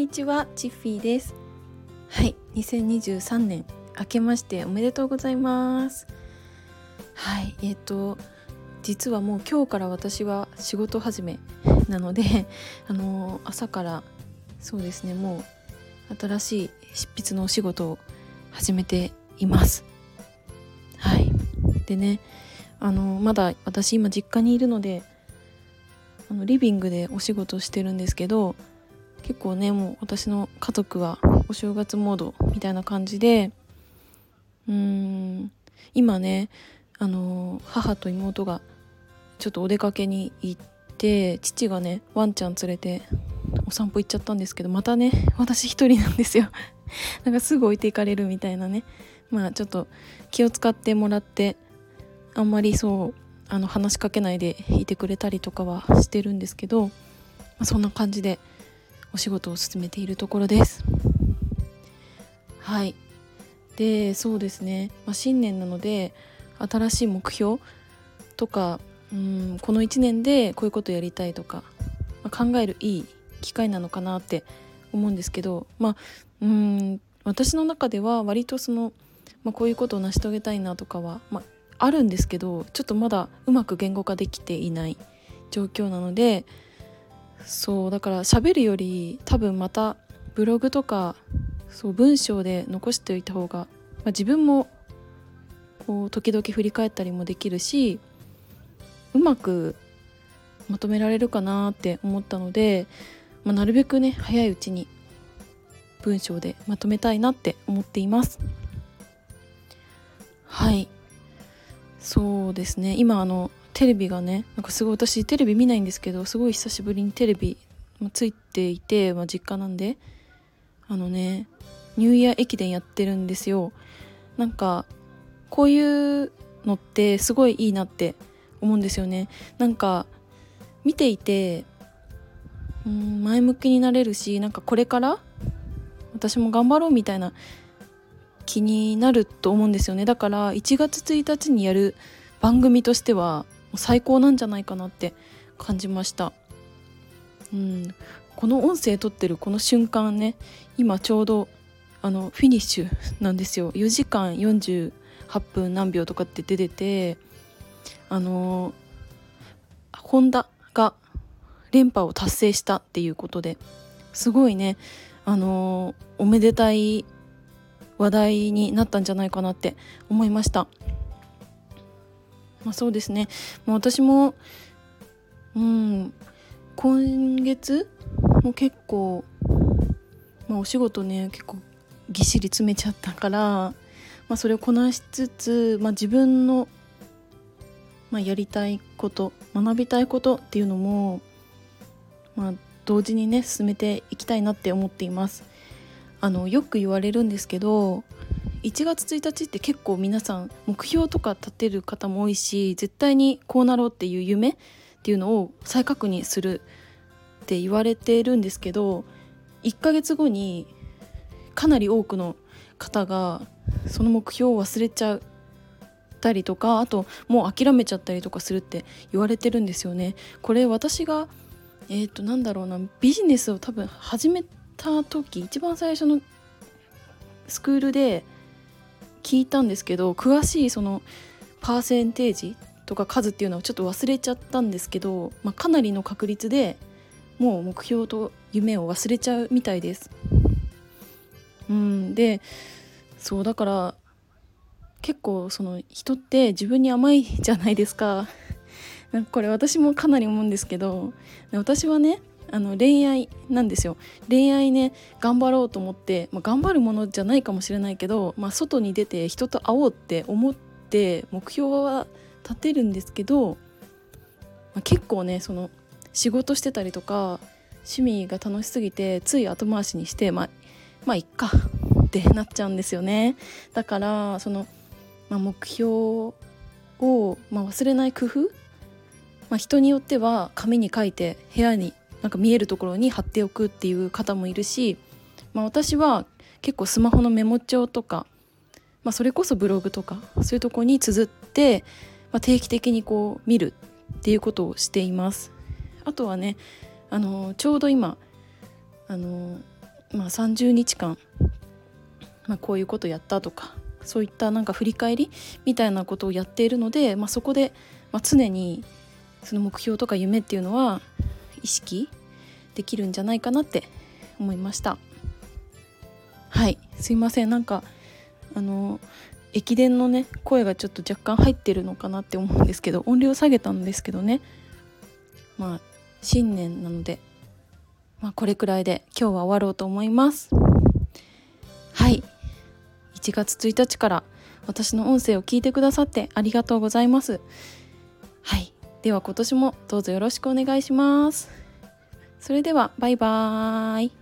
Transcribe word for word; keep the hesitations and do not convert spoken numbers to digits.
にちは、チッフィーです。はい、にせんにじゅうさんねん明けましておめでとうございます。はい、えっと実はもう今日から私は仕事始めなので、あのー、朝からそうですね、もう新しい執筆のお仕事を始めています。はい、でね、あのー、まだ私今実家にいるので、あのリビングでお仕事してるんですけど、結構ね、もう私の家族はお正月モードみたいな感じで、うーん今ね、あの母と妹がちょっとお出かけに行って、父がねワンちゃん連れてお散歩行っちゃったんですけど、またね私一人なんですよなんかすぐ置いていかれるみたいなね、まあちょっと気を使ってもらって、あんまりそうあの話しかけないでいてくれたりとかはしてるんですけど、まあ、そんな感じでお仕事を進めているところです。はい、でそうですね、まあ、新年なので新しい目標とか、うーんこのいちねんでこういうことやりたいとか、まあ、考えるいい機会なのかなって思うんですけど、まあうーん私の中では割とその、まあ、こういうことを成し遂げたいなとかは、まあ、あるんですけど、ちょっとまだうまく言語化できていない状況なので、そうだから喋るより多分またブログとかそう文章で残しておいた方が、まあ、自分もこう時々振り返ったりもできるし、うまくまとめられるかなって思ったので、まあ、なるべくね早いうちに文章でまとめたいなって思っています。はい、そうですね、今あのテレビがね、なんかすごい私テレビ見ないんですけど、すごい久しぶりにテレビついていて、まあ、実家なんであのねニューイヤー駅伝やってるんですよ。なんかこういうのってすごいいいなって思うんですよね。なんか見ていてうーん前向きになれるし、なんかこれから私も頑張ろうみたいな気になると思うんですよね。だからいちがつついたちにやる番組としては最高なんじゃないかなって感じました。うん、この音声撮ってるこの瞬間ね、今ちょうどあのフィニッシュなんですよ。よじかんよんじゅうはっぷん何秒とかって出てて、あのー、ホンダが連覇を達成したっていうことで、すごいね、あのー、おめでたい話題になったんじゃないかなって思いました。まあ、そうですね、もう私も、うん、今月も結構、まあ、お仕事ね結構ぎっしり詰めちゃったから、まあ、それをこなしつつ、まあ、自分の、まあ、やりたいこと学びたいことっていうのも、まあ、同時にね進めていきたいなって思っています。あのよく言われるんですけど、いちがつついたちって結構皆さん目標とか立てる方も多いし、絶対にこうなろうっていう夢っていうのを再確認するって言われてるんですけど、いっかげつごにかなり多くの方がその目標を忘れちゃったりとか、あともう諦めちゃったりとかするって言われてるんですよね。これ私がえっとなんだろうな、ビジネスを多分始めた時一番最初のスクールで聞いたんですけど、詳しいそのパーセンテージとか数っていうのをちょっと忘れちゃったんですけど、まあ、かなりの確率でもう目標と夢を忘れちゃうみたいです。うんでそうだから結構その人って自分に甘いじゃないですかなんかこれ私もかなり思うんですけど、私はねあの恋愛なんですよ。恋愛ね頑張ろうと思って、まあ、頑張るものじゃないかもしれないけど、まあ、外に出て人と会おうって思って目標は立てるんですけど、まあ、結構ねその仕事してたりとか趣味が楽しすぎてつい後回しにして、まあ、まあいっかってなっちゃうんですよね。だからその、まあ、目標を、まあ、忘れない工夫、まあ、人によっては紙に書いて部屋になんか見えるところに貼っておくっていう方もいるし、まあ、私は結構スマホのメモ帳とか、まあ、それこそブログとかそういうところに綴って、まあ、定期的にこう見るっていうことをしています。あとはねあのちょうど今あのまあ、さんじゅうにちかん、まあ、こういうことやったとか、そういったなんか振り返りみたいなことをやっているので、まあ、そこで、まあ、常にその目標とか夢っていうのは意識できるんじゃないかなって思いました。はい、すいません、なんかあの駅伝のね声がちょっと若干入ってるのかなって思うんですけど、音量下げたんですけどね、まあ新年なので、まあ、これくらいで今日は終わろうと思います。はい、いちがつついたちから私の音声を聞いてくださってありがとうございます。はい、では今年もどうぞよろしくお願いします。それではバイバーイ。